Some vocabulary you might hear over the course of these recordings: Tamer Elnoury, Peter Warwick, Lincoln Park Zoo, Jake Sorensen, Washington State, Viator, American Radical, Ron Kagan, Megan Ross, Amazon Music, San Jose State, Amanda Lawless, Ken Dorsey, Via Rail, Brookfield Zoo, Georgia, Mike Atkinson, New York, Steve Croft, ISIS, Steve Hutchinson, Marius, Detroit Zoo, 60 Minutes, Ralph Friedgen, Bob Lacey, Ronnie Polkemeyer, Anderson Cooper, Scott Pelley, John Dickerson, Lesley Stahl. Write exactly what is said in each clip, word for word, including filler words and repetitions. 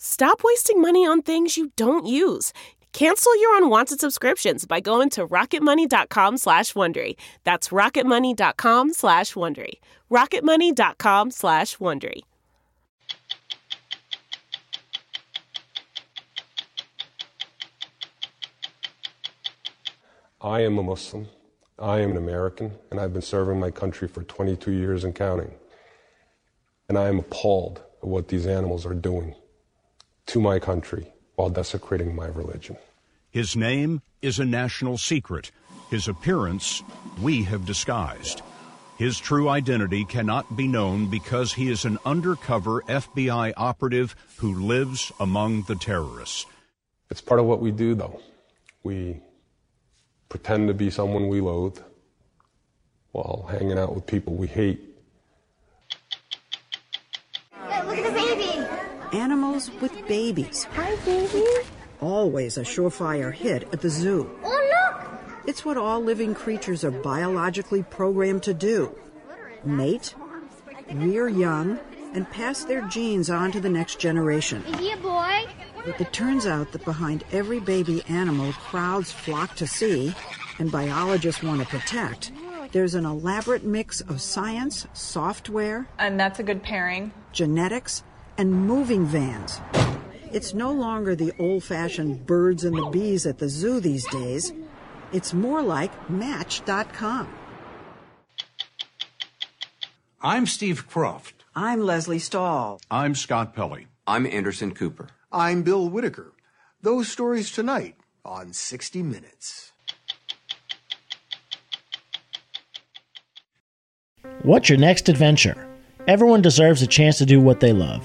Stop wasting money on things you don't use. Cancel your unwanted subscriptions by going to rocket money dot com slash Wondery. That's rocket money dot com slash Wondery. rocket money dot com slash Wondery. I am a Muslim. I am an American, and I've been serving my country for twenty-two years and counting. And I am appalled at what these animals are doing to my country while desecrating my religion. His name is a national secret. His appearance we have disguised. His true identity cannot be known because he is an undercover F B I operative who lives among the terrorists. It's part of what we do, though. We pretend to be someone we loathe while hanging out with people we hate. Animals with babies. Hi, baby. Always a surefire hit at the zoo. Oh, look! It's what all living creatures are biologically programmed to do. Mate, rear young, and pass their genes on to the next generation. Is he a boy? But it turns out that behind every baby animal crowds flock to see, and biologists want to protect, there's an elaborate mix of science, software... And that's a good pairing. ...genetics... and moving vans. It's no longer the old-fashioned birds and the bees at the zoo these days. It's more like match dot com. I'm Steve Croft. I'm Lesley Stahl. I'm Scott Pelley. I'm Anderson Cooper. I'm Bill Whitaker. Those stories tonight on sixty minutes. What's your next adventure? Everyone deserves a chance to do what they love.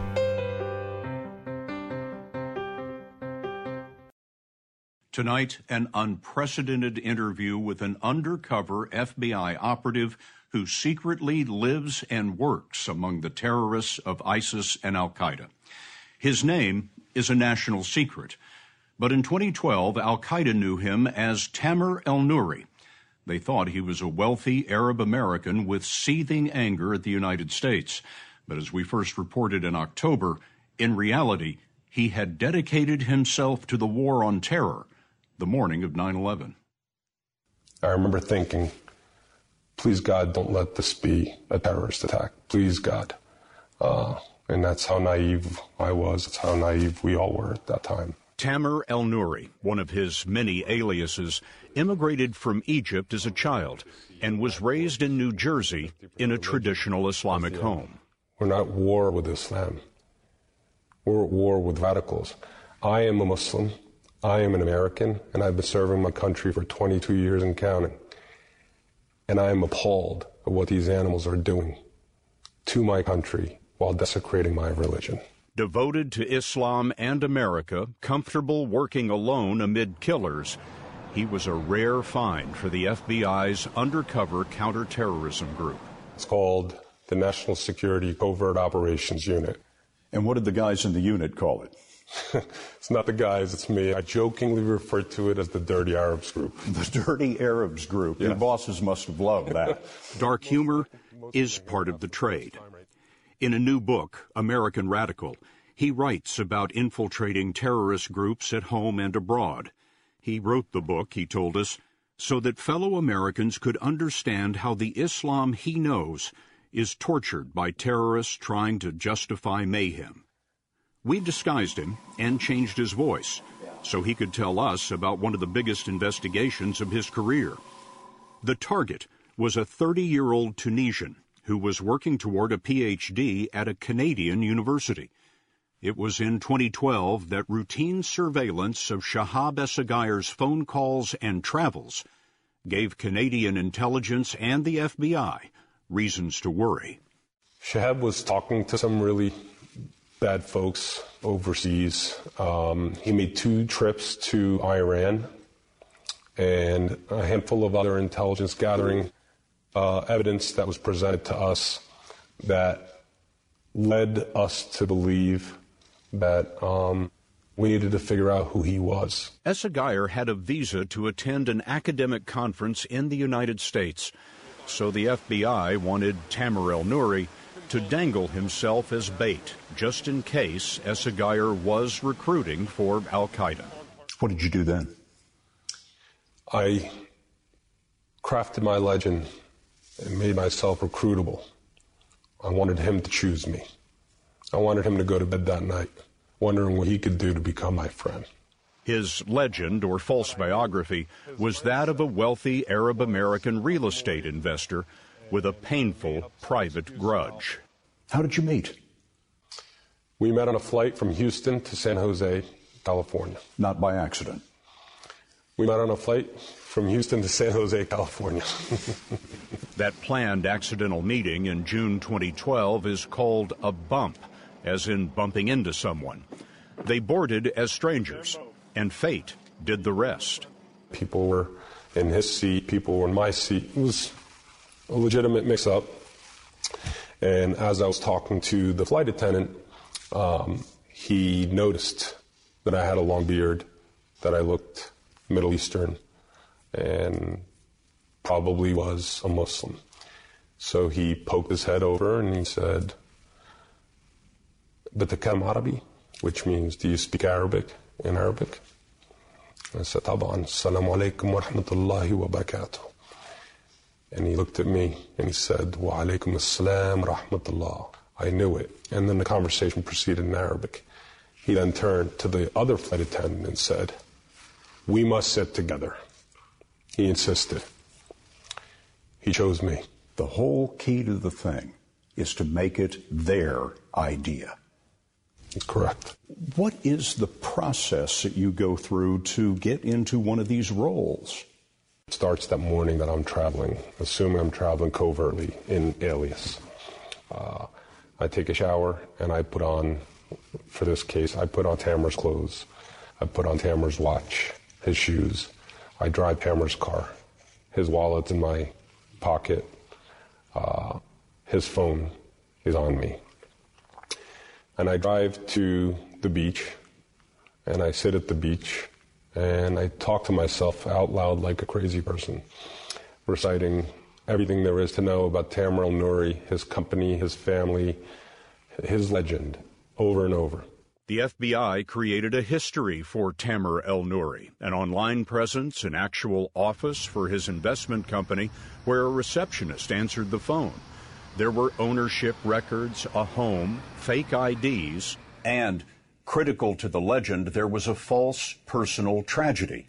Tonight, an unprecedented interview with an undercover F B I operative who secretly lives and works among the terrorists of ISIS and al Qaeda. His name is a national secret, but in twenty twelve, al Qaeda knew him as Tamer Elnoury. They thought he was a wealthy Arab American with seething anger at the United States, but as we first reported in October, in reality, he had dedicated himself to the war on terror the morning of nine eleven. I remember thinking, please, God, don't let this be a terrorist attack. Please, God. Uh, and that's how naive I was. That's how naive we all were at that time. Tamer Elnoury, one of his many aliases, immigrated from Egypt as a child and was raised in New Jersey in a traditional Islamic home. We're not at war with Islam. We're at war with radicals. I am a Muslim. I am an American, and I've been serving my country for twenty-two years and counting. And I am appalled at what these animals are doing to my country while desecrating my religion. Devoted to Islam and America, comfortable working alone amid killers, he was a rare find for the F B I's undercover counterterrorism group. It's called the National Security Covert Operations Unit. And what did the guys in the unit call it? It's not the guys, it's me. I jokingly refer to it as the Dirty Arabs Group. The Dirty Arabs Group. Yes. Your bosses must have loved that. Dark humor is part of the trade. In a new book, American Radical, he writes about infiltrating terrorist groups at home and abroad. He wrote the book, he told us, so that fellow Americans could understand how the Islam he knows is tortured by terrorists trying to justify mayhem. We disguised him and changed his voice so he could tell us about one of the biggest investigations of his career. The target was a thirty-year-old Tunisian who was working toward a P H D at a Canadian university. It was in twenty twelve that routine surveillance of Shahab Esseghaire's phone calls and travels gave Canadian intelligence and the F B I reasons to worry. Shahab was talking to some really bad folks overseas. Um, he made two trips to Iran and a handful of other intelligence gathering uh, evidence that was presented to us that led us to believe that um, we needed to figure out who he was. Esseghaier had a visa to attend an academic conference in the United States, so the F B I wanted Tamer Elnoury to dangle himself as bait, just in case Esseghaier was recruiting for al Qaeda. What did you do then? I crafted my legend and made myself recruitable. I wanted him to choose me. I wanted him to go to bed that night, wondering what he could do to become my friend. His legend, or false biography, was that of a wealthy Arab-American real estate investor with a painful private grudge. How did you meet? We met on a flight from Houston to San Jose, California. Not by accident. We met on a flight from Houston to San Jose, California. That planned accidental meeting in June twenty twelve is called a bump, as in bumping into someone. They boarded as strangers, and fate did the rest. People were in his seat, people were in my seat. It was a legitimate mix-up, and as I was talking to the flight attendant, um, he noticed that I had a long beard, that I looked Middle Eastern, and probably was a Muslim. So he poked his head over and he said, "Batakem Arabi," which means, "Do you speak Arabic?" in Arabic. I said, "Taban, salamu alaykum wa rahmatullahi wa barakatuh." And he looked at me and he said, "Wa alaykum as-salam, rahmatullah." I knew it. And then the conversation proceeded in Arabic. He then turned to the other flight attendant and said, "We must sit together." He insisted. He chose me. The whole key to the thing is to make it their idea. Correct. What is the process that you go through to get into one of these roles? It starts that morning that I'm traveling, assuming I'm traveling covertly in alias. Uh, I take a shower and I put on, for this case, I put on Tamer's clothes. I put on Tamer's watch, his shoes. I drive Tamer's car. His wallet's in my pocket. Uh, his phone is on me. And I drive to the beach and I sit at the beach and I talk to myself out loud like a crazy person, reciting everything there is to know about Tamer Elnoury, his company, his family, his legend, over and over. The F B I created a history for Tamer Elnoury, an online presence, an actual office for his investment company where a receptionist answered the phone. There were ownership records, a home, fake I Ds, and, critical to the legend, there was a false personal tragedy.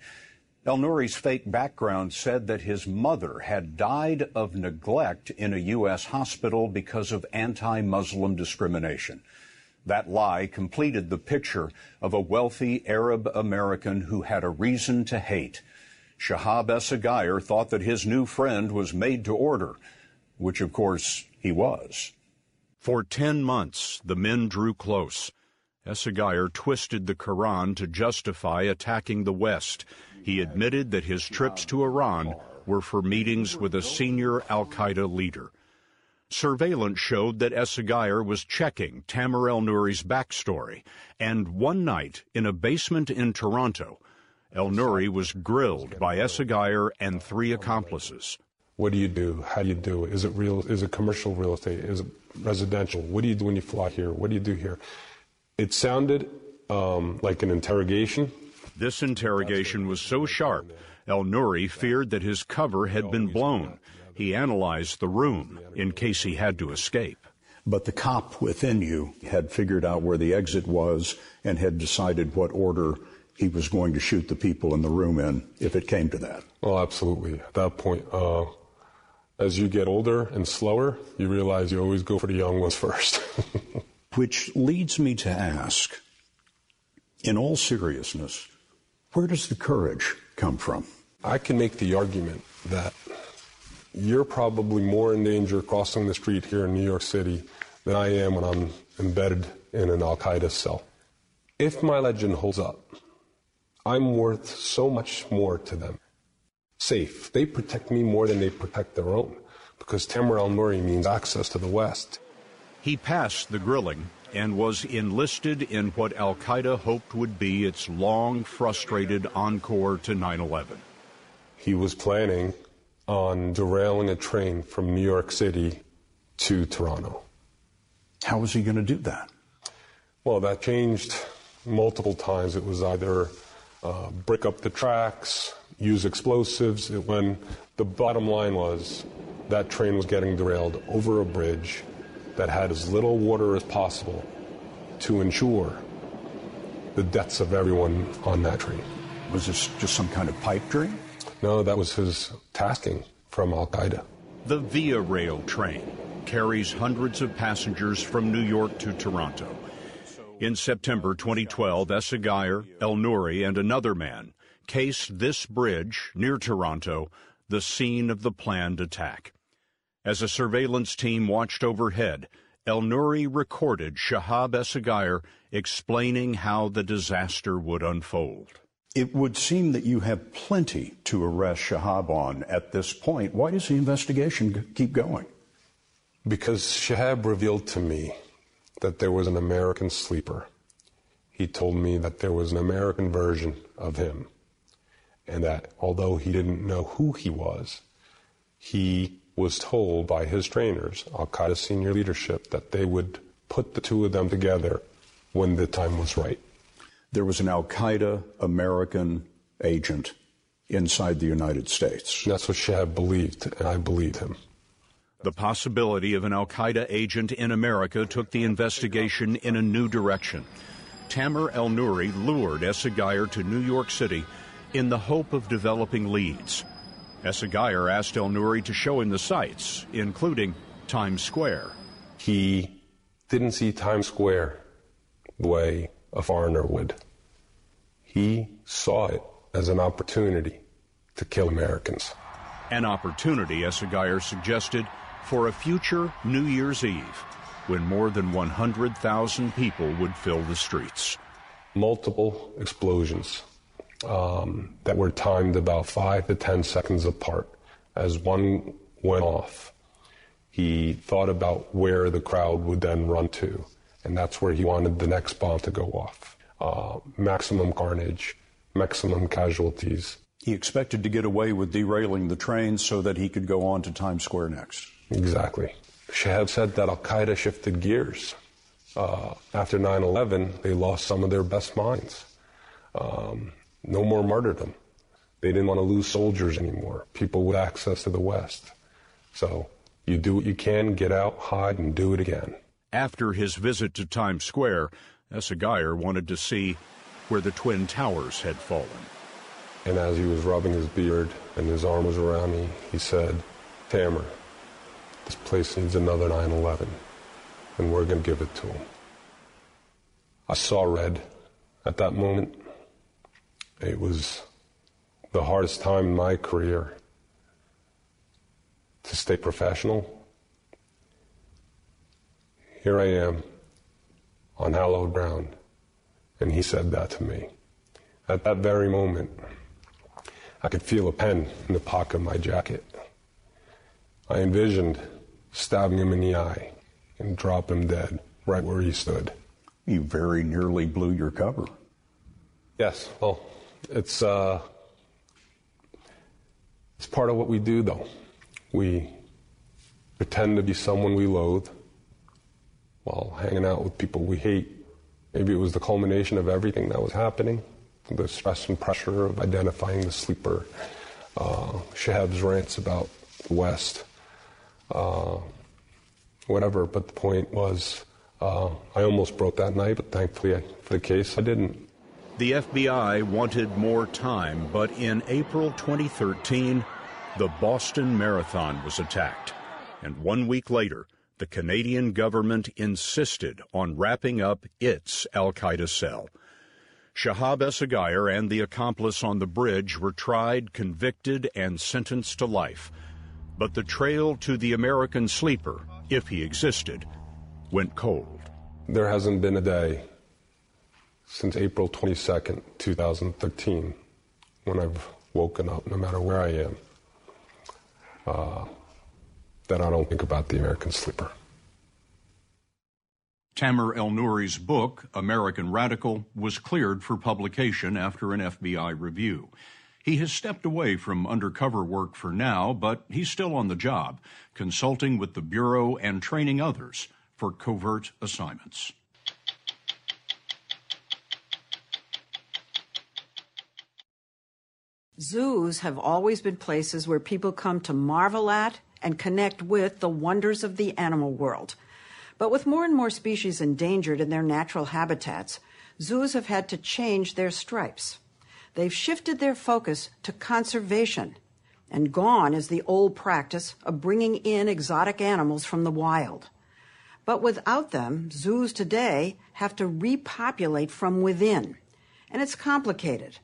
Elnoury's fake background said that his mother had died of neglect in a U S hospital because of anti-Muslim discrimination. That lie completed the picture of a wealthy Arab American who had a reason to hate. Shahab Esseghaier thought that his new friend was made to order, which, of course, he was. For ten months, the men drew close. Esseghaier twisted the Quran to justify attacking the West. He admitted that his trips to Iran were for meetings with a senior al Qaeda leader. Surveillance showed that Esseghaier was checking Tamer Elnoury's backstory, and one night, in a basement in Toronto, Elnoury was grilled by Esseghaier and three accomplices. What do you do? How do you do it? Is it real? Is it commercial real estate? Is it residential? What do you do when you fly here? What do you do here? It sounded um, like an interrogation. This interrogation was so sharp, Elnoury feared that his cover had been blown. He analyzed the room in case he had to escape. But the cop within you had figured out where the exit was and had decided what order he was going to shoot the people in the room in if it came to that. Oh, absolutely. At that point, uh, as you get older and slower, you realize you always go for the young ones first. Which leads me to ask, in all seriousness, where does the courage come from? I can make the argument that you're probably more in danger crossing the street here in New York City than I am when I'm embedded in an al-Qaeda cell. If my legend holds up, I'm worth so much more to them. Safe. They protect me more than they protect their own, because Tamer Elnoury means access to the West. He passed the grilling and was enlisted in what al-Qaeda hoped would be its long, frustrated encore to nine eleven. He was planning on derailing a train from New York City to Toronto. How was he going to do that? Well, that changed multiple times. It was either uh, break up the tracks, use explosives. It, when the bottom line was that train was getting derailed over a bridge that had as little water as possible to ensure the deaths of everyone on that train. Was this just some kind of pipe dream? No, that was his tasking from al Qaeda. The Via Rail train carries hundreds of passengers from New York to Toronto. In September twenty twelve, Esseghaier, Elnoury, and another man cased this bridge near Toronto, the scene of the planned attack. As a surveillance team watched overhead, Elnoury recorded Shahab Esseghaier explaining how the disaster would unfold. It would seem that you have plenty to arrest Shahab on at this point. Why does the investigation keep going? Because Shahab revealed to me that there was an American sleeper. He told me that there was an American version of him, and that although he didn't know who he was, he was told by his trainers, al Qaeda senior leadership, that they would put the two of them together when the time was right. There was an al Qaeda American agent inside the United States. That's what Shahab believed, and I believed him. The possibility of an al Qaeda agent in America took the investigation in a new direction. Tamer Elnoury lured Esseghaier to New York City in the hope of developing leads. Esseghaier asked Elnoury to show him the sights, including Times Square. He didn't see Times Square the way a foreigner would. He saw it as an opportunity to kill Americans. An opportunity, Esseghaier suggested, for a future New Year's Eve, when more than one hundred thousand people would fill the streets. Multiple explosions um, that were timed about five to ten seconds apart. As one went off, he thought about where the crowd would then run to. And that's where he wanted the next bomb to go off. Uh, maximum carnage, maximum casualties. He expected to get away with derailing the train so that he could go on to Times Square next. Exactly. Shahab said that al Qaeda shifted gears. Uh, after nine eleven, they lost some of their best minds. Um, no more martyrdom. They didn't want to lose soldiers anymore, people with access to the West. So you do what you can, get out, hide, and do it again. After his visit to Times Square, Esseghaier wanted to see where the Twin Towers had fallen. And as he was rubbing his beard and his arm was around me, he said, "Tamer, this place needs another nine eleven, and we're going to give it to him." I saw red at that moment. It was the hardest time in my career to stay professional. Here I am on hallowed ground, and he said that to me. At that very moment, I could feel a pen in the pocket of my jacket. I envisioned stabbing him in the eye and dropping him dead right where he stood. You very nearly blew your cover. Yes, well, it's uh, it's part of what we do, though. We pretend to be someone we loathe while hanging out with people we hate. Maybe it was the culmination of everything that was happening, the stress and pressure of identifying the sleeper, uh, Shihab's rants about the West, uh, whatever. But the point was, uh, I almost broke that night, but thankfully I, for the case, I didn't. The F B I wanted more time, but in April twenty thirteen, the Boston Marathon was attacked. And one week later, the Canadian government insisted on wrapping up its al Qaeda cell. Shahab Esseghaier and the accomplice on the bridge were tried, convicted, and sentenced to life. But the trail to the American sleeper, if he existed, went cold. There hasn't been a day since April twenty-second, two thousand thirteen, when I've woken up, no matter where I am, uh, that I don't think about the American sleeper. Tamer Elnoury's book, American Radical, was cleared for publication after an F B I review. He has stepped away from undercover work for now, but he's still on the job, consulting with the Bureau and training others for covert assignments. Zoos have always been places where people come to marvel at and connect with the wonders of the animal world. But with more and more species endangered in their natural habitats, zoos have had to change their stripes. They've shifted their focus to conservation, and gone is the old practice of bringing in exotic animals from the wild. But without them, zoos today have to repopulate from within, and it's complicated.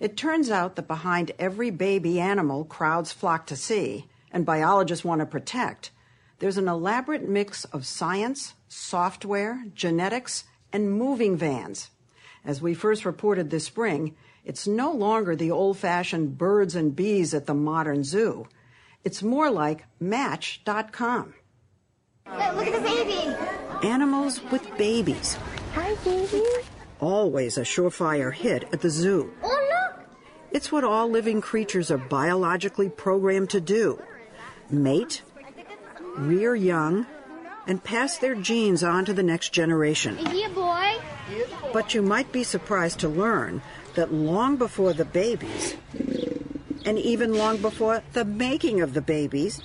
It turns out that behind every baby animal crowds flock to see, and biologists want to protect, there's an elaborate mix of science, software, genetics, and moving vans. As we first reported this spring, it's no longer the old-fashioned birds and bees at the modern zoo. It's more like Match dot com. Look, look at the baby! Animals with babies. Hi, baby. Always a surefire hit at the zoo. Oh, look! It's what all living creatures are biologically programmed to do. Mate, rear young, and pass their genes on to the next generation. Is he a boy? But you might be surprised to learn that long before the babies, and even long before the making of the babies,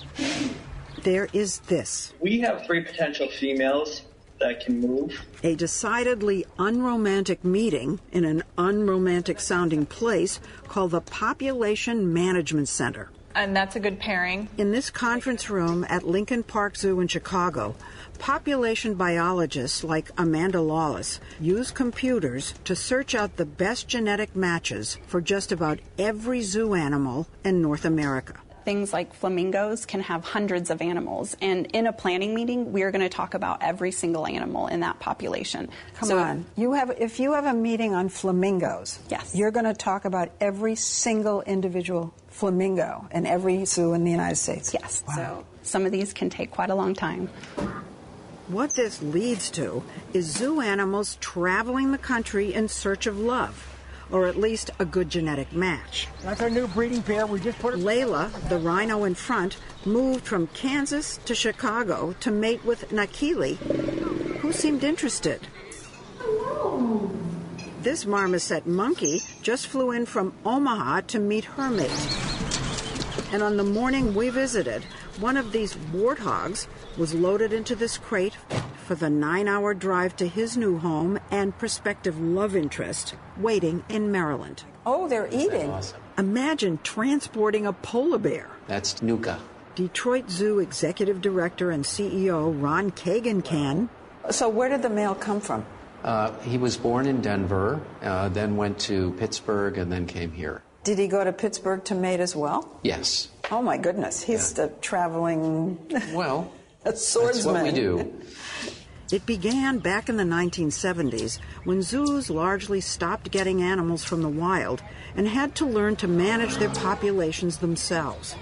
there is this. We have three potential females that can move. A decidedly unromantic meeting in an unromantic-sounding place called the Population Management Center. And that's a good pairing. In this conference room at Lincoln Park Zoo in Chicago, population biologists like Amanda Lawless use computers to search out the best genetic matches for just about every zoo animal in North America. Things like flamingos can have hundreds of animals, and in a planning meeting, we're going to talk about every single animal in that population. Come so, on. You have, if you have a meeting on flamingos, yes, you're going to talk about every single individual flamingo in every zoo in the United States. Yes. Wow. So some of these can take quite a long time. What this leads to is zoo animals traveling the country in search of love, or at least a good genetic match. That's our new breeding pair. We just put Layla, the rhino in front, moved from Kansas to Chicago to mate with Nakili, who who seemed interested. Hello. This marmoset monkey just flew in from Omaha to meet her mate. And on the morning we visited, one of these warthogs was loaded into this crate for the nine-hour drive to his new home and prospective love interest waiting in Maryland. Oh, they're eating. Awesome. Imagine transporting a polar bear. That's Nuka. Detroit Zoo Executive Director and C E O Ron Kagan can. So where did the male come from? Uh, he was born in Denver, uh, then went to Pittsburgh, and then came here. Did he go to Pittsburgh to mate as well? Yes. Oh, my goodness. He's yeah. the traveling well, a swordsman. That's what we do. It began back in the nineteen seventies when zoos largely stopped getting animals from the wild and had to learn to manage their populations themselves.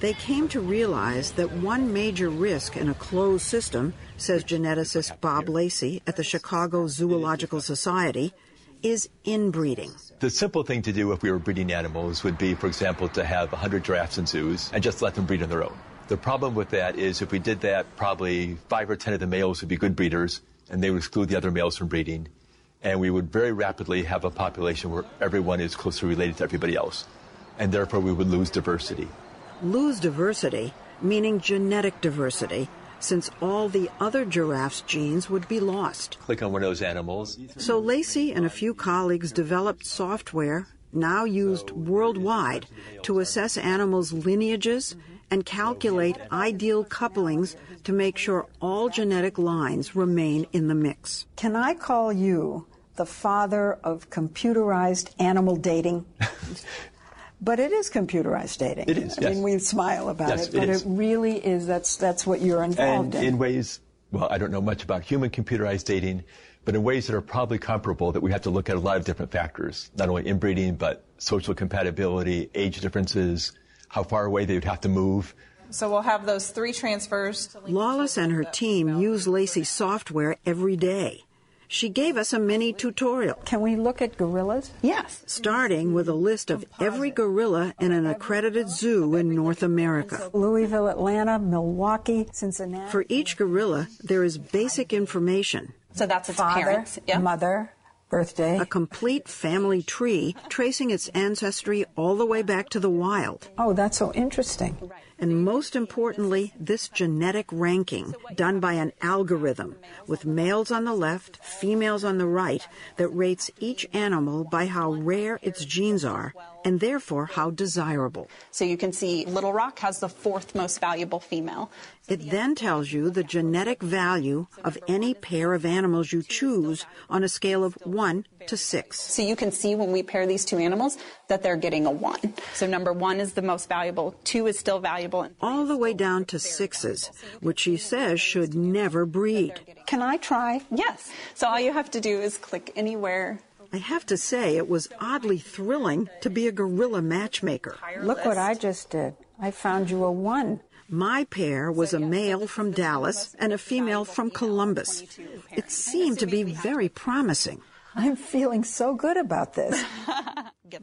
They came to realize that one major risk in a closed system, says geneticist Bob Lacey at the Chicago Zoological Society, is inbreeding. The simple thing to do if we were breeding animals would be, for example, to have one hundred giraffes in zoos and just let them breed on their own. The problem with that is if we did that, probably five or ten of the males would be good breeders, and they would exclude the other males from breeding. And we would very rapidly have a population where everyone is closely related to everybody else. And therefore, we would lose diversity. Lose diversity, meaning genetic diversity, since all the other giraffes' genes would be lost. Click on one of those animals. So Lacey and a few colleagues developed software now used worldwide to assess animals' lineages and calculate ideal couplings to make sure all genetic lines remain in the mix. Can I call you the father of computerized animal dating? But it is computerized dating. It is, yes. I mean, we smile about yes, it, but it, is. it really is. That's, that's what you're involved and in. And in ways, well, I don't know much about human computerized dating, but in ways that are probably comparable, that we have to look at a lot of different factors, not only inbreeding, but social compatibility, age differences, how far away they would have to move. So we'll have those three transfers. Lawless and her team use Lacey's software every day. She gave us a mini tutorial. Can we look at gorillas? Yes. Starting with a list of every gorilla in an accredited zoo in North America. Louisville, Atlanta, Milwaukee, Cincinnati. For each gorilla, there is basic information. So that's its father, parents, yeah. mother, birthday. A complete family tree tracing its ancestry all the way back to the wild. Oh, that's so interesting. And most importantly, this genetic ranking done by an algorithm with males on the left, females on the right, that rates each animal by how rare its genes are and therefore how desirable. So you can see Little Rock has the fourth most valuable female. It then tells you the genetic value of any pair of animals you choose on a scale of one to six. So you can see when we pair these two animals that they're getting a one. So number one is the most valuable, two is still valuable. And all the way down to sixes, which she says should never breed. Can I try? Yes. So all you have to do is click anywhere. I have to say it was oddly thrilling to be a gorilla matchmaker. Look what I just did. I found you a one. My pair was a male from Dallas and a female from Columbus. It seemed to be very promising. I'm feeling so good about this.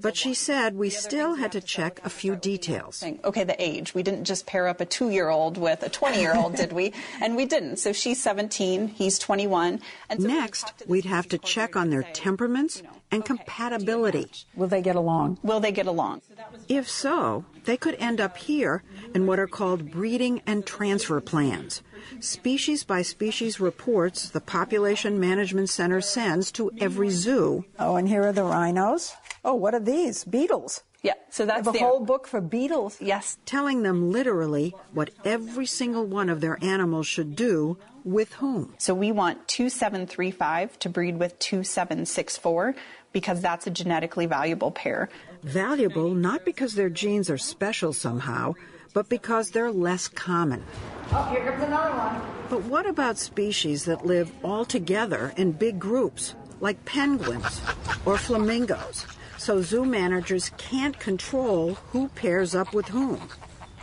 But she said we still had to check a few details. Okay, the age. We didn't just pair up a two-year-old with a twenty-year-old, did we? And we didn't. So she's seventeen, he's twenty-one. And so next, we'd have to check on their temperaments and compatibility. Will they get along? Will they get along? If so, they could end up here in what are called breeding and transfer plans. Species by species reports the Population Management Center sends to every zoo. Oh, and here are the rhinos. Oh, what are these? Beetles. Yeah, so that's the whole book for beetles. Yes. Telling them literally what every single one of their animals should do with whom. So we want two seven three five to breed with two seven six four because that's a genetically valuable pair. Valuable not because their genes are special somehow, but because they're less common. Oh, here comes another one. But what about species that live all together in big groups, like penguins or flamingos? So zoo managers can't control who pairs up with whom.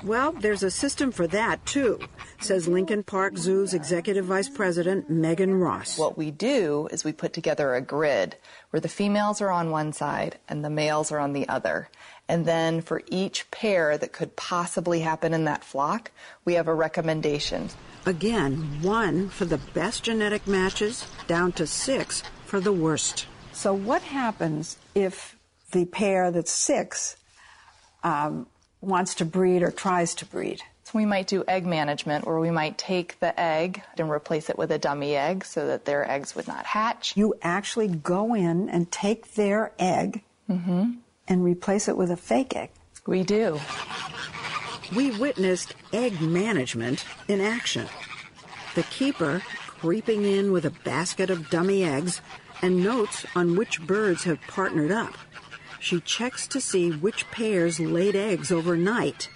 Well, there's a system for that, too, says Lincoln Park Zoo's Executive Vice President Megan Ross. What we do is we put together a grid where the females are on one side and the males are on the other. And then for each pair that could possibly happen in that flock, we have a recommendation. Again, one for the best genetic matches, down to six for the worst. So what happens if the pair that's six um, wants to breed or tries to breed? So we might do egg management, where we might take the egg and replace it with a dummy egg so that their eggs would not hatch. You actually go in and take their egg mm-hmm. and replace it with a fake egg. We do. We witnessed egg management in action. The keeper creeping in with a basket of dummy eggs and notes on which birds have partnered up. She checks to see which pairs laid eggs overnight,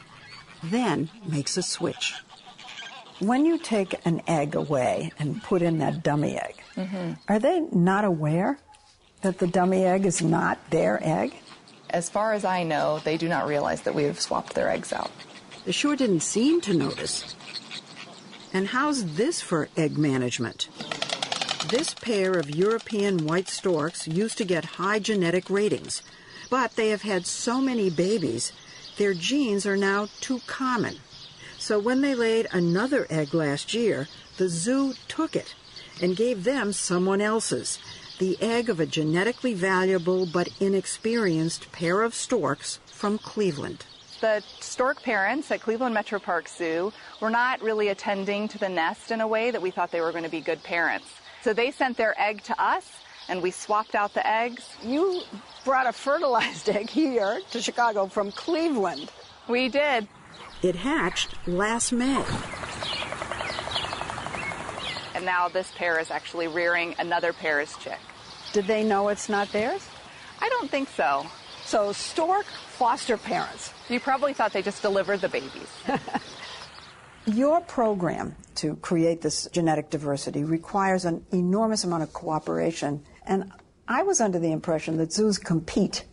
then makes a switch. When you take an egg away and put in that dummy egg, mm-hmm. are they not aware that the dummy egg is not their egg? As far as I know, they do not realize that we have swapped their eggs out. They sure didn't seem to notice. And how's this for egg management? This pair of European white storks used to get high genetic ratings, but they have had so many babies, their genes are now too common. So when they laid another egg last year, the zoo took it and gave them someone else's, the egg of a genetically valuable but inexperienced pair of storks from Cleveland. The stork parents at Cleveland Metro Park Zoo were not really attending to the nest in a way that we thought they were going to be good parents. So they sent their egg to us, and we swapped out the eggs. You brought a fertilized egg here to Chicago from Cleveland. We did. It hatched last May. And now this pair is actually rearing another pair's chick. Did they know it's not theirs? I don't think so. So stork foster parents. You probably thought they just delivered the babies. Your program to create this genetic diversity requires an enormous amount of cooperation, and I was under the impression that zoos compete.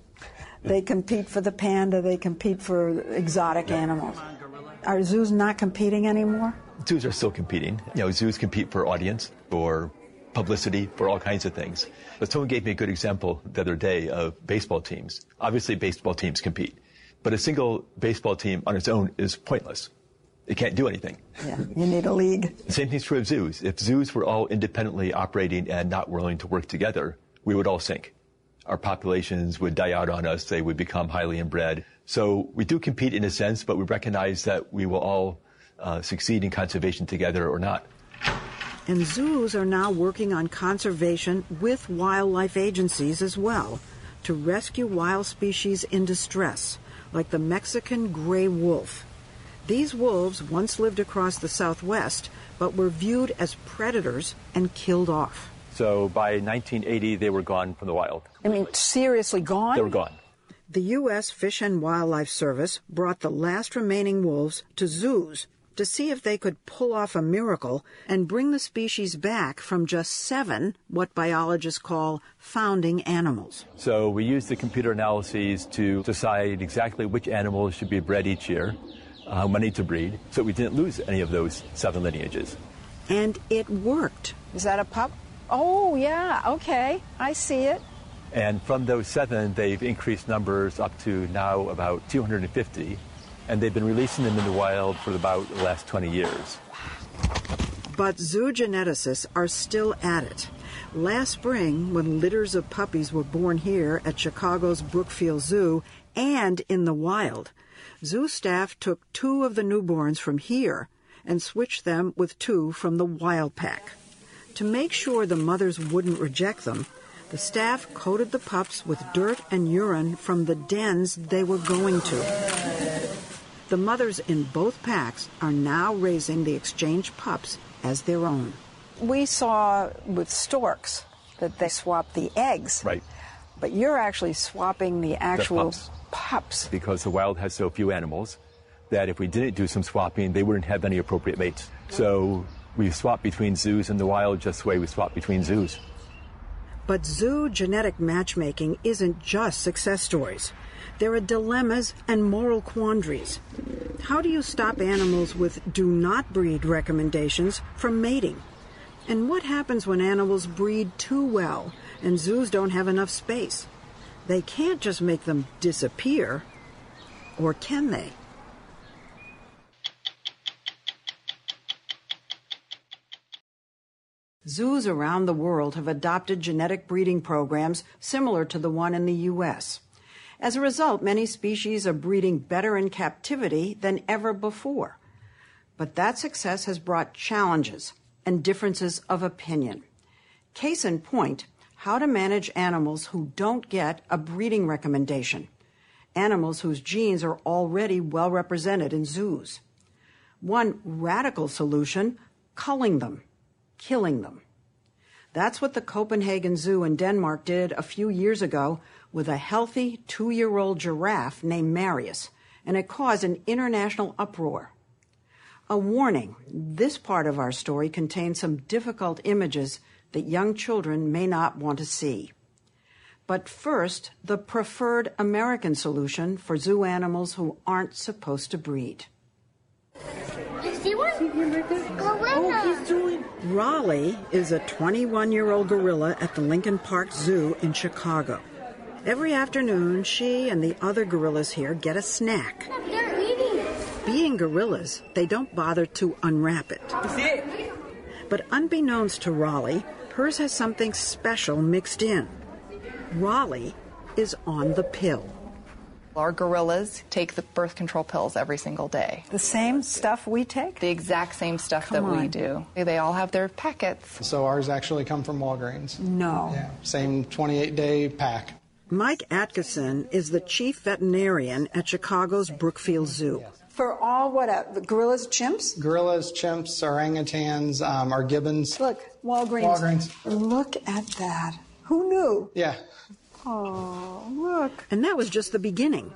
They compete for the panda, they compete for exotic yeah. animals. Are zoos not competing anymore? Zoos are still competing. You know, zoos compete for audience, for publicity, for all kinds of things. But someone gave me a good example the other day of baseball teams. Obviously, baseball teams compete, but a single baseball team on its own is pointless. It can't do anything. Yeah, you need a league. Same thing's true of zoos. If zoos were all independently operating and not willing to work together, we would all sink. Our populations would die out on us. They would become highly inbred. So we do compete in a sense, but we recognize that we will all uh, succeed in conservation together or not. And zoos are now working on conservation with wildlife agencies as well to rescue wild species in distress, like the Mexican gray wolf. These wolves once lived across the Southwest, but were viewed as predators and killed off. So by nineteen eighty, they were gone from the wild. I mean, seriously gone? They were gone. The U S Fish and Wildlife Service brought the last remaining wolves to zoos to see if they could pull off a miracle and bring the species back from just seven, what biologists call founding animals. So we used the computer analyses to decide exactly which animals should be bred each year. Uh, money to breed, so we didn't lose any of those seven lineages. And it worked. Is that a pup? Oh, yeah, okay, I see it. And from those seven, they've increased numbers up to now about two hundred fifty, and they've been releasing them in the wild for about the last twenty years. But zoo geneticists are still at it. Last spring, when litters of puppies were born here at Chicago's Brookfield Zoo and in the wild, zoo staff took two of the newborns from here and switched them with two from the wild pack. To make sure the mothers wouldn't reject them, the staff coated the pups with dirt and urine from the dens they were going to. The mothers in both packs are now raising the exchanged pups as their own. We saw with storks that they swapped the eggs. Right. But you're actually swapping the actual... pups. Because the wild has so few animals that if we didn't do some swapping, they wouldn't have any appropriate mates. So we swap between zoos and the wild just the way we swap between zoos. But zoo genetic matchmaking isn't just success stories. There are dilemmas and moral quandaries. How do you stop animals with do not breed recommendations from mating? And what happens when animals breed too well and zoos don't have enough space? They can't just make them disappear, or can they? Zoos around the world have adopted genetic breeding programs similar to the one in the U S. As a result, many species are breeding better in captivity than ever before. But that success has brought challenges and differences of opinion. Case in point, how to manage animals who don't get a breeding recommendation, animals whose genes are already well represented in zoos. One radical solution, culling them. Killing them. That's what the Copenhagen Zoo in Denmark did a few years ago with a healthy two-year-old giraffe named Marius, and it caused an international uproar. A warning, this part of our story contains some difficult images that young children may not want to see. But first, the preferred American solution for zoo animals who aren't supposed to breed. See one? See him right there? Gorilla. Oh, he's doing... Raleigh is a twenty-one-year-old gorilla at the Lincoln Park Zoo in Chicago. Every afternoon, she and the other gorillas here get a snack. They're eating it. Being gorillas, they don't bother to unwrap it. You see it? But unbeknownst to Raleigh, hers has something special mixed in. Raleigh is on the pill. Our gorillas take the birth control pills every single day. The same stuff we take? The exact same stuff that we do. They all have their packets. So ours actually come from Walgreens. No. Yeah, same twenty-eight day pack. Mike Atkinson is the chief veterinarian at Chicago's Brookfield Zoo. For all what? Uh, the gorillas, chimps? Gorillas, chimps, orangutans, um, our gibbons. Look, Walgreens. Walgreens. Look at that. Who knew? Yeah. Oh, look. And that was just the beginning.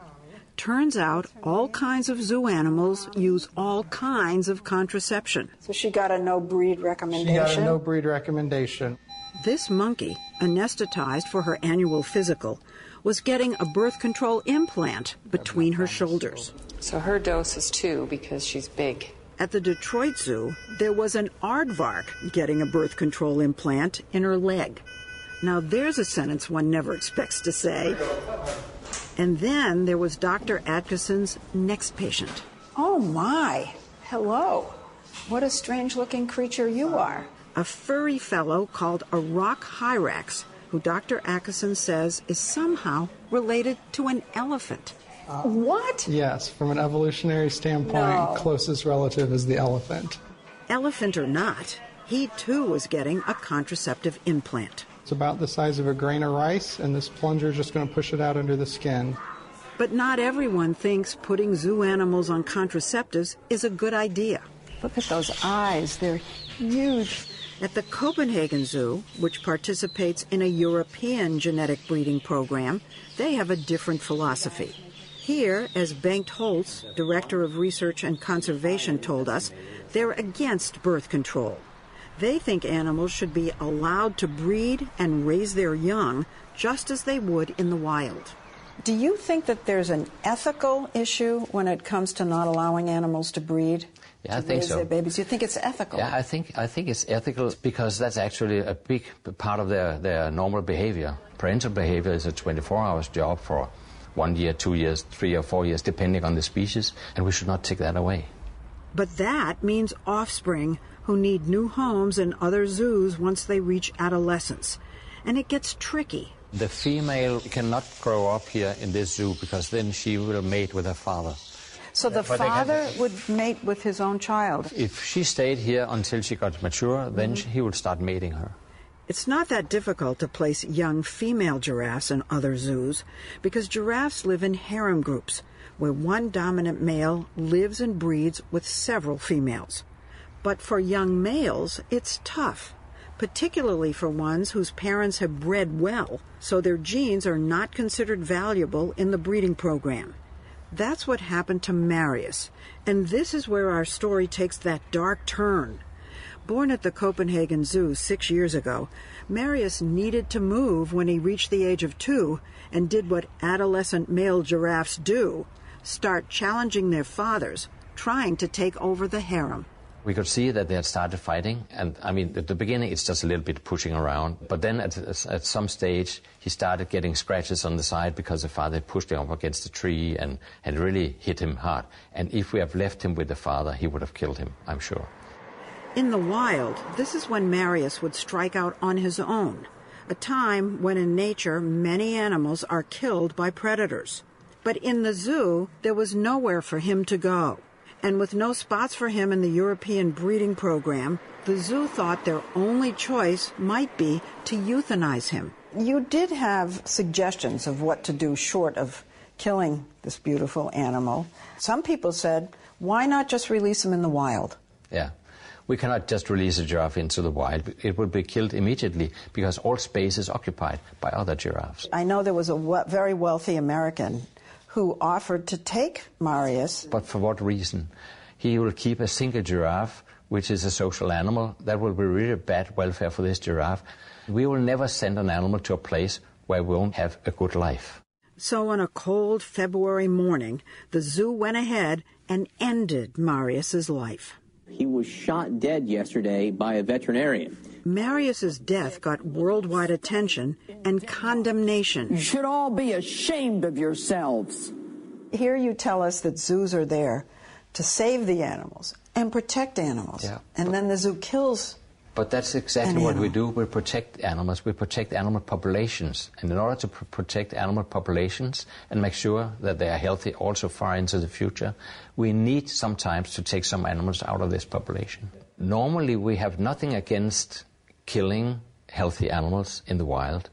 Turns out all kinds of zoo animals use all kinds of contraception. So she got a no-breed recommendation? She got a no-breed recommendation. This monkey, anesthetized for her annual physical, was getting a birth control implant between her shoulders. So her dose is two because she's big. At the Detroit Zoo, there was an aardvark getting a birth control implant in her leg. Now, there's a sentence one never expects to say. And then there was Doctor Atkinson's next patient. Oh, my. Hello. What a strange-looking creature you are. A furry fellow called a rock hyrax, who Doctor Atkinson says is somehow related to an elephant. Uh, what? Yes, from an evolutionary standpoint, no. Closest relative is the elephant. Elephant or not, he too was getting a contraceptive implant. It's about the size of a grain of rice, and this plunger is just going to push it out under the skin. But not everyone thinks putting zoo animals on contraceptives is a good idea. Look at those eyes. They're huge. At the Copenhagen Zoo, which participates in a European genetic breeding program, they have a different philosophy. Here, as Bengt Holst, Director of Research and Conservation, told us, they're against birth control. They think animals should be allowed to breed and raise their young just as they would in the wild. Do you think that there's an ethical issue when it comes to not allowing animals to breed? Yeah, I think so. To raise their babies? Do you think it's ethical? Yeah, I think, I think it's ethical because that's actually a big part of their, their normal behavior. Parental behavior is a twenty-four hour job for one year, two years, three or four years, depending on the species, and we should not take that away. But that means offspring who need new homes and other zoos once they reach adolescence. And it gets tricky. The female cannot grow up here in this zoo because then she will mate with her father. So the but father would mate with his own child? If she stayed here until she got mature, then mm-hmm. he would start mating her. It's not that difficult to place young female giraffes in other zoos because giraffes live in harem groups where one dominant male lives and breeds with several females. But for young males, it's tough, particularly for ones whose parents have bred well, so their genes are not considered valuable in the breeding program. That's what happened to Marius, and this is where our story takes that dark turn. Born at the Copenhagen Zoo six years ago, Marius needed to move when he reached the age of two and did what adolescent male giraffes do, start challenging their fathers, trying to take over the harem. We could see that they had started fighting, and I mean, at the beginning it's just a little bit pushing around, but then at, at some stage he started getting scratches on the side because the father pushed him up against the tree and had really hit him hard. And if we have left him with the father, he would have killed him, I'm sure. In the wild, this is when Marius would strike out on his own, a time when in nature many animals are killed by predators. But in the zoo, there was nowhere for him to go. And with no spots for him in the European breeding program, the zoo thought their only choice might be to euthanize him. You did have suggestions of what to do short of killing this beautiful animal. Some people said, why not just release him in the wild? Yeah. We cannot just release a giraffe into the wild. It would be killed immediately because all space is occupied by other giraffes. I know there was a very wealthy American who offered to take Marius. But for what reason? He will keep a single giraffe, which is a social animal. That will be really bad welfare for this giraffe. We will never send an animal to a place where we won't have a good life. So on a cold February morning, the zoo went ahead and ended Marius's life. He was shot dead yesterday by a veterinarian. Marius's death got worldwide attention and condemnation. You should all be ashamed of yourselves. Here you tell us that zoos are there to save the animals and protect animals. Yeah, and but, then the zoo kills. But that's exactly what we do. We protect animals. We protect animal populations. And in order to pr protect animal populations and make sure that they are healthy also far into the future, we need sometimes to take some animals out of this population. Normally we have nothing against killing healthy animals in the wild.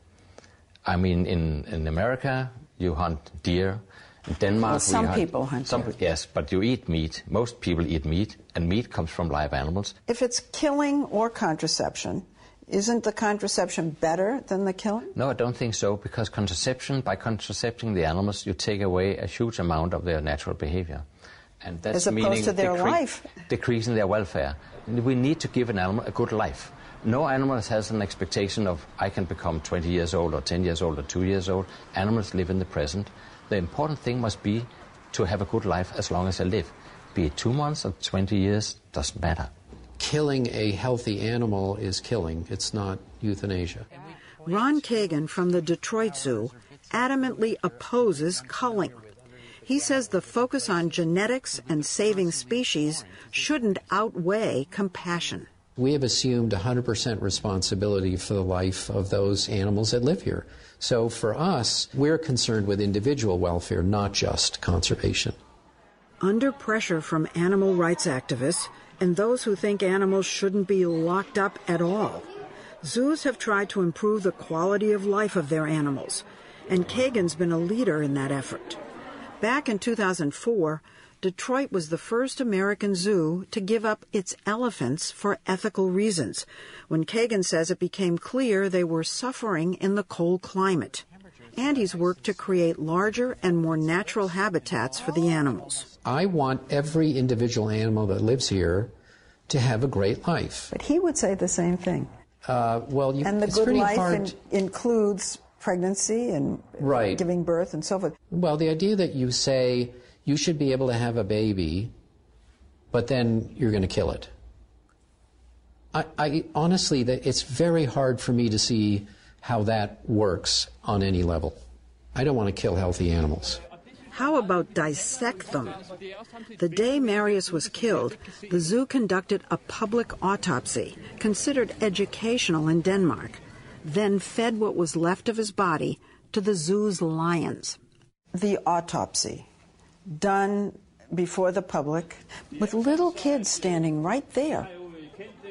I mean, in, in America, you hunt deer. In Denmark, well, some we hunt, people hunt some, deer. Yes, but you eat meat. Most people eat meat, and meat comes from live animals. If it's killing or contraception, isn't the contraception better than the killing? No, I don't think so, because contraception, by contracepting the animals, you take away a huge amount of their natural behavior. And that's as opposed to their life. Decreasing their welfare. We need to give an animal a good life. No animal has an expectation of, I can become twenty years old or ten years old or two years old. Animals live in the present. The important thing must be to have a good life as long as I live. Be it two months or twenty years, doesn't matter. Killing a healthy animal is killing. It's not euthanasia. Ron Kagan from the Detroit Zoo adamantly opposes culling. He says the focus on genetics and saving species shouldn't outweigh compassion. We have assumed one hundred percent responsibility for the life of those animals that live here. So for us, we're concerned with individual welfare, not just conservation. Under pressure from animal rights activists and those who think animals shouldn't be locked up at all, zoos have tried to improve the quality of life of their animals, and Kagan's been a leader in that effort. Back in two thousand four, Detroit was the first American zoo to give up its elephants for ethical reasons, when Kagan says it became clear they were suffering in the cold climate. And he's worked to create larger and more natural habitats for the animals. I want every individual animal that lives here to have a great life. But he would say the same thing. Uh, well, you, and the good life in, includes pregnancy and right. giving birth and so forth. Well, the idea that you say you should be able to have a baby, but then you're going to kill it. I, I honestly, that it's very hard for me to see how that works on any level. I don't want to kill healthy animals. How about dissect them? The day Marius was killed, the zoo conducted a public autopsy, considered educational in Denmark, then fed what was left of his body to the zoo's lions. The autopsy, done before the public, with little kids standing right there.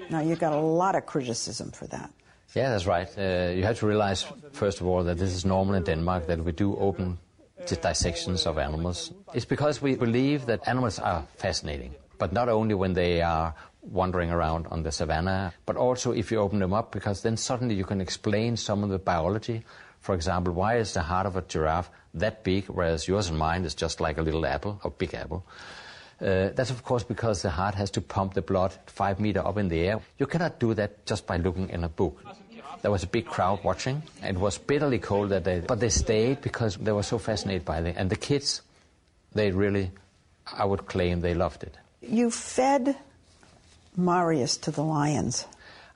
Now, you got a lot of criticism for that. Yeah, that's right. Uh, you have to realize, first of all, that this is normal in Denmark, that we do open dissections of animals. It's because we believe that animals are fascinating, but not only when they are wandering around on the savannah, but also if you open them up, because then suddenly you can explain some of the biology. For example, why is the heart of a giraffe that big, whereas yours and mine is just like a little apple, or big apple? Uh, that's of course because the heart has to pump the blood five meters up in the air. You cannot do that just by looking in a book. There was a big crowd watching. It was bitterly cold that day, but they stayed because they were so fascinated by it. And the kids, they really, I would claim, they loved it. You fed Marius to the lions.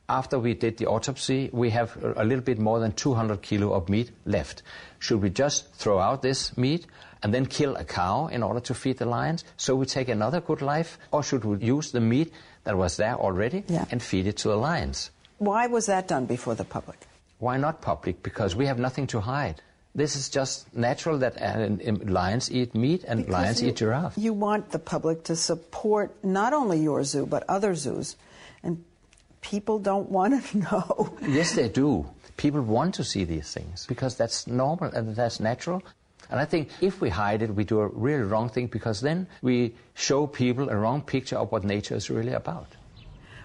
After we did the autopsy, we have a little bit more than two hundred kilo of meat left. Should we just throw out this meat and then kill a cow in order to feed the lions so we take another good life? Or should we use the meat that was there already yeah. and feed it to the lions? Why was that done before the public? Why not public? Because we have nothing to hide. This is just natural that uh, lions eat meat and because lions you, eat giraffe. You want the public to support not only your zoo but other zoos. And people don't want to know. Yes, they do. People want to see these things because that's normal and that's natural. And I think if we hide it, we do a really wrong thing because then we show people a wrong picture of what nature is really about.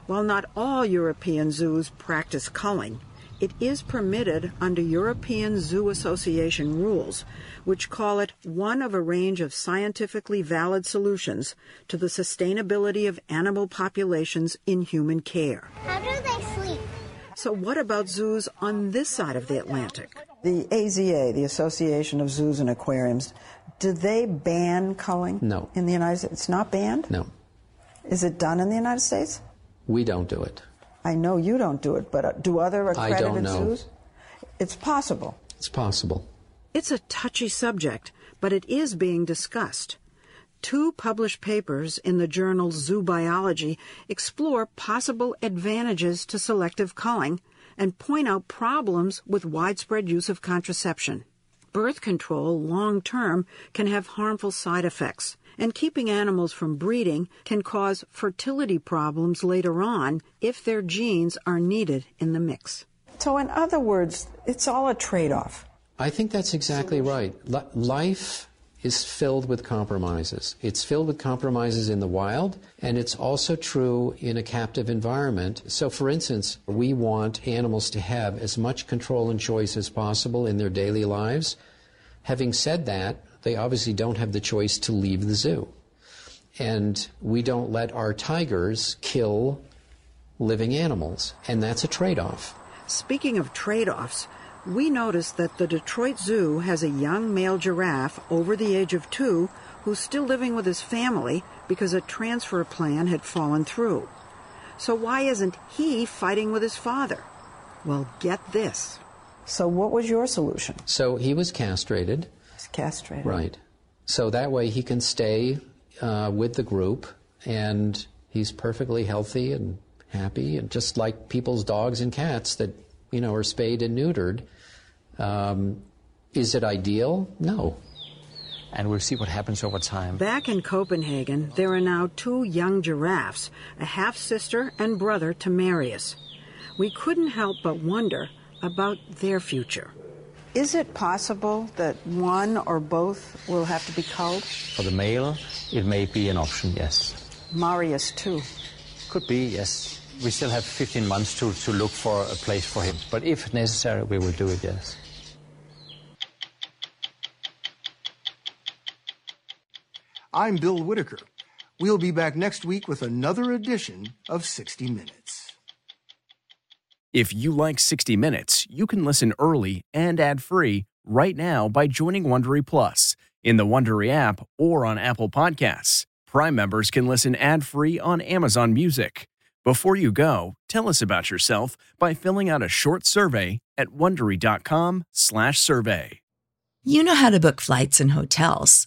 While not all European zoos practice culling, it is permitted under European Zoo Association rules, which call it one of a range of scientifically valid solutions to the sustainability of animal populations in human care. How do they sleep? So what about zoos on this side of the Atlantic? The A Z A, the Association of Zoos and Aquariums, do they ban culling? No. In the United States? It's not banned? No. Is it done in the United States? We don't do it. I know you don't do it, but do other accredited zoos? I don't know. It's possible. It's possible. It's a touchy subject, but it is being discussed. Two published papers in the journal Zoo Biology explore possible advantages to selective culling and point out problems with widespread use of contraception. Birth control, long-term, can have harmful side effects, and keeping animals from breeding can cause fertility problems later on if their genes are needed in the mix. So in other words, it's all a trade-off. I think that's exactly right. Life is filled with compromises. It's filled with compromises in the wild, and it's also true in a captive environment. So, for instance, we want animals to have as much control and choice as possible in their daily lives. Having said that, they obviously don't have the choice to leave the zoo. And we don't let our tigers kill living animals, and that's a trade-off. Speaking of trade-offs, we noticed that the Detroit Zoo has a young male giraffe over the age of two who's still living with his family because a transfer plan had fallen through. So why isn't he fighting with his father? Well, get this. So what was your solution? So he was castrated. Castrated. Right. So that way he can stay uh, with the group, and he's perfectly healthy and happy, and just like people's dogs and cats that, you know, are spayed and neutered. Um, is it ideal? No. And we'll see what happens over time. Back in Copenhagen, there are now two young giraffes, a half-sister and brother to Marius. We couldn't help but wonder about their future. Is it possible that one or both will have to be culled? For the male, it may be an option, yes. Marius, too. Could be, yes. We still have fifteen months to, to look for a place for him. But if necessary, we will do it, yes. I'm Bill Whitaker. We'll be back next week with another edition of sixty minutes. If you like sixty minutes, you can listen early and ad-free right now by joining Wondery Plus in the Wondery app or on Apple Podcasts. Prime members can listen ad-free on Amazon Music. Before you go, tell us about yourself by filling out a short survey at wondery dot com slash survey. You know how to book flights and hotels.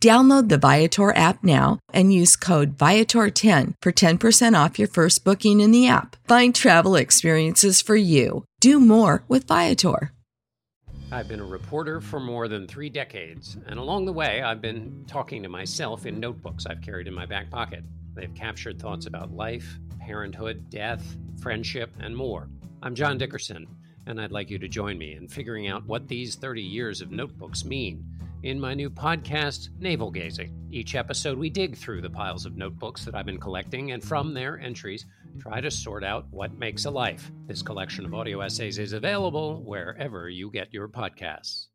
Download the Viator app now and use code Viator ten for ten percent off your first booking in the app. Find travel experiences for you. Do more with Viator. I've been a reporter for more than three decades, and along the way, I've been talking to myself in notebooks I've carried in my back pocket. They've captured thoughts about life, parenthood, death, friendship, and more. I'm John Dickerson, and I'd like you to join me in figuring out what these thirty years of notebooks mean in my new podcast, Navel Gazing. Each episode, we dig through the piles of notebooks that I've been collecting, and from their entries, try to sort out what makes a life. This collection of audio essays is available wherever you get your podcasts.